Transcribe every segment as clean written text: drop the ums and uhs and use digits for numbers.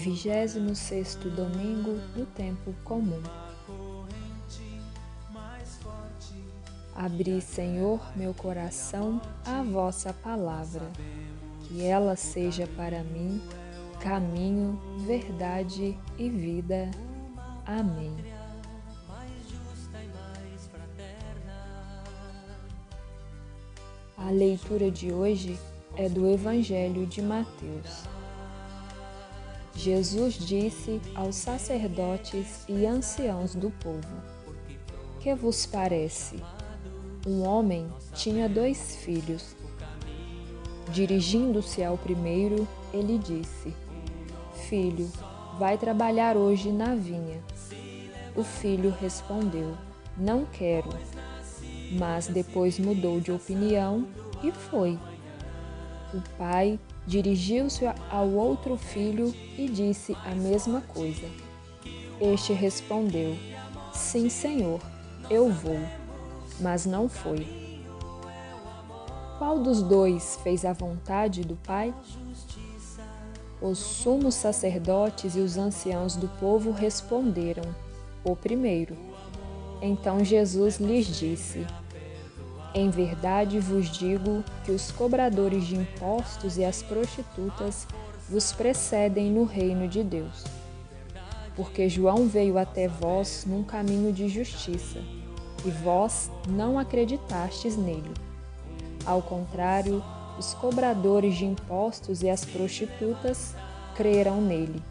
26º domingo do tempo comum. Abri, Senhor, meu coração à vossa palavra, que ela seja para mim caminho, verdade e vida. Amém. A leitura de hoje é do Evangelho de Mateus. Jesus disse aos sacerdotes e anciãos do povo: Que vos parece? Um homem tinha 2 filhos. Dirigindo-se ao primeiro, ele disse: Filho, vai trabalhar hoje na vinha. O filho respondeu: Não quero. Mas depois mudou de opinião e foi. O pai dirigiu-se ao outro filho e disse a mesma coisa. Este respondeu: Sim, senhor, eu vou. Mas não foi. Qual dos 2 fez a vontade do pai? Os sumos sacerdotes e os anciãos do povo responderam: O primeiro. Então Jesus lhes disse: Em verdade vos digo que os cobradores de impostos e as prostitutas vos precedem no reino de Deus. Porque João veio até vós num caminho de justiça, e vós não acreditastes nele. Ao contrário, os cobradores de impostos e as prostitutas creram nele.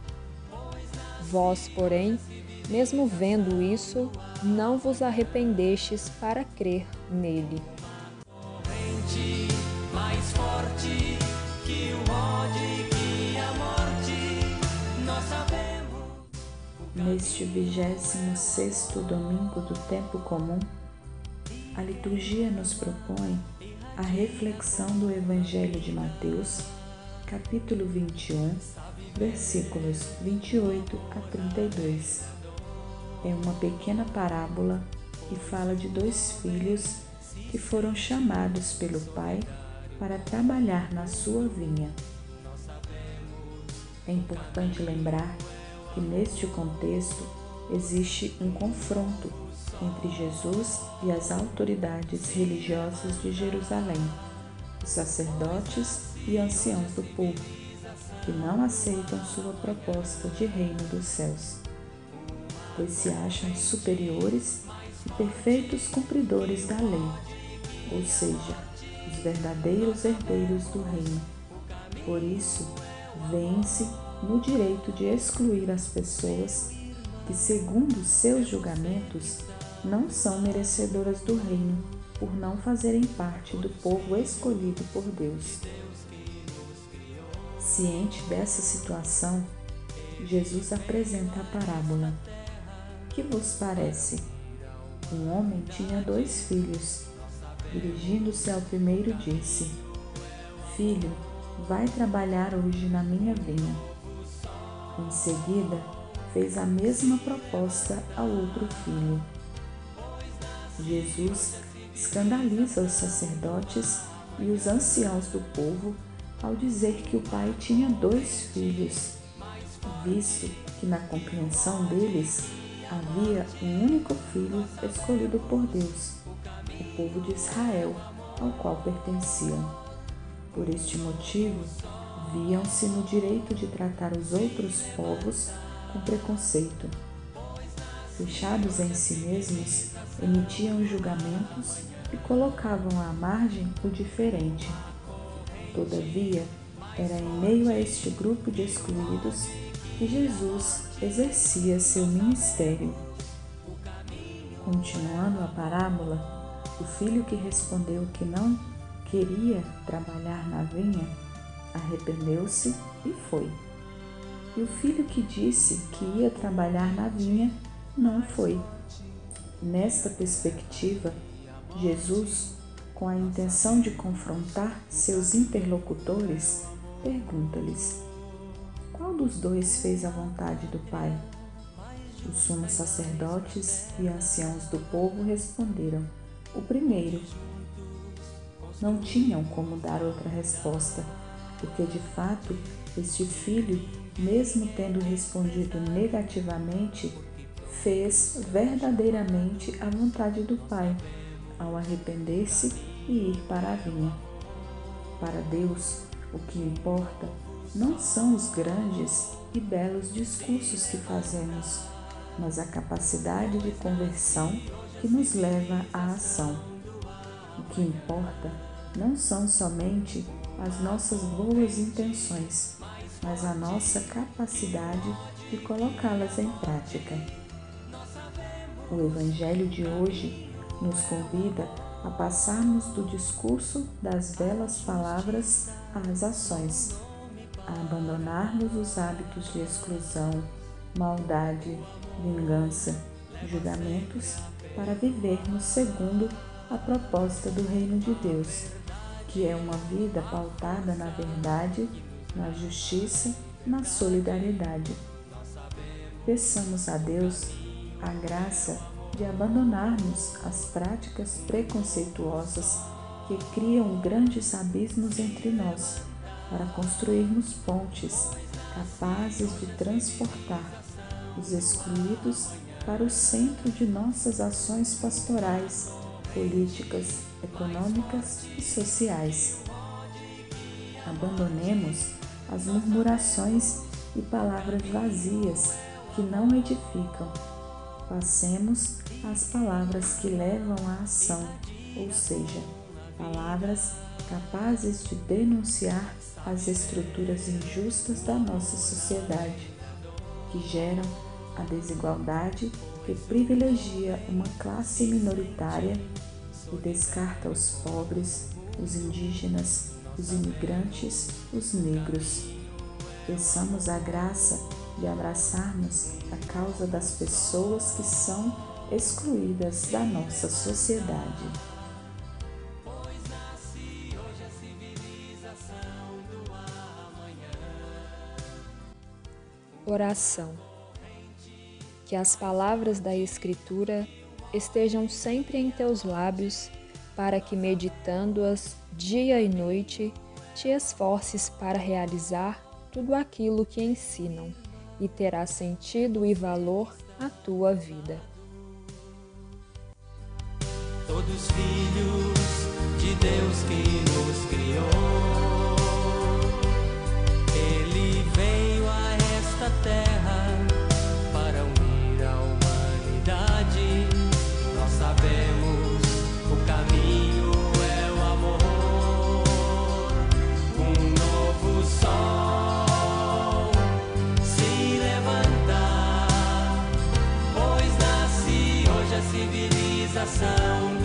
Vós, porém, mesmo vendo isso, não vos arrependestes para crer nele. Mais forte que o ódio e que a morte, nós sabemos. Neste 26º domingo do tempo comum, a liturgia nos propõe a reflexão do Evangelho de Mateus, capítulo 21, versículos 28 a 32. É uma pequena parábola que fala de 2 filhos que foram chamados pelo pai para trabalhar na sua vinha. É importante lembrar que neste contexto existe um confronto entre Jesus e as autoridades religiosas de Jerusalém, os sacerdotes e anciãos do povo, que não aceitam sua proposta de reino dos céus, pois se acham superiores e perfeitos cumpridores da lei, ou seja, os verdadeiros herdeiros do reino. Por isso, vêm-se no direito de excluir as pessoas que, segundo seus julgamentos, não são merecedoras do reino por não fazerem parte do povo escolhido por Deus. Ciente dessa situação, Jesus apresenta a parábola. Que vos parece? Um homem tinha 2 filhos. Dirigindo-se ao primeiro, disse: Filho, vai trabalhar hoje na minha vinha. Em seguida, fez a mesma proposta ao outro filho. Jesus escandaliza os sacerdotes e os anciãos do povo ao dizer que o pai tinha 2 filhos, visto que na compreensão deles havia um único filho escolhido por Deus, o povo de Israel, ao qual pertenciam. Por este motivo, viam-se no direito de tratar os outros povos com preconceito. Fechados em si mesmos, emitiam julgamentos e colocavam à margem o diferente. Todavia, era em meio a este grupo de excluídos que Jesus exercia seu ministério. Continuando a parábola, o filho que respondeu que não queria trabalhar na vinha arrependeu-se e foi. E o filho que disse que ia trabalhar na vinha não foi. Nesta perspectiva, Jesus, com a intenção de confrontar seus interlocutores, pergunta-lhes: Qual dos 2 fez a vontade do pai? Os sumos sacerdotes e anciãos do povo responderam: O primeiro. Não tinham como dar outra resposta, porque de fato este filho, mesmo tendo respondido negativamente, fez verdadeiramente a vontade do Pai, ao arrepender-se e ir para a vinha. Para Deus, o que importa não são os grandes e belos discursos que fazemos, mas a capacidade de conversão que nos leva à ação. O que importa não são somente as nossas boas intenções, mas a nossa capacidade de colocá-las em prática. O Evangelho de hoje nos convida a passarmos do discurso das belas palavras às ações, a abandonarmos os hábitos de exclusão, maldade, vingança, julgamentos, para vivermos segundo a proposta do Reino de Deus, que é uma vida pautada na verdade, na justiça, na solidariedade. Peçamos a Deus a graça de abandonarmos as práticas preconceituosas que criam grandes abismos entre nós, para construirmos pontes capazes de transportar os excluídos para o centro de nossas ações pastorais, políticas, econômicas e sociais. Abandonemos as murmurações e palavras vazias que não edificam. Passemos às palavras que levam à ação, ou seja, palavras capazes de denunciar as estruturas injustas da nossa sociedade, que geram a desigualdade que privilegia uma classe minoritária e descarta os pobres, os indígenas, os imigrantes, os negros. Peçamos a graça de abraçarmos a causa das pessoas que são excluídas da nossa sociedade. Oração. Que as palavras da Escritura estejam sempre em teus lábios, para que, meditando-as dia e noite, te esforces para realizar tudo aquilo que ensinam, e terá sentido e valor a tua vida. Todos filhos de Deus que nos criou, Ele veio a esta terra para unir a humanidade. Nós sabemos o caminho é o amor. Um novo sol se levanta, pois nasce hoje a civilização.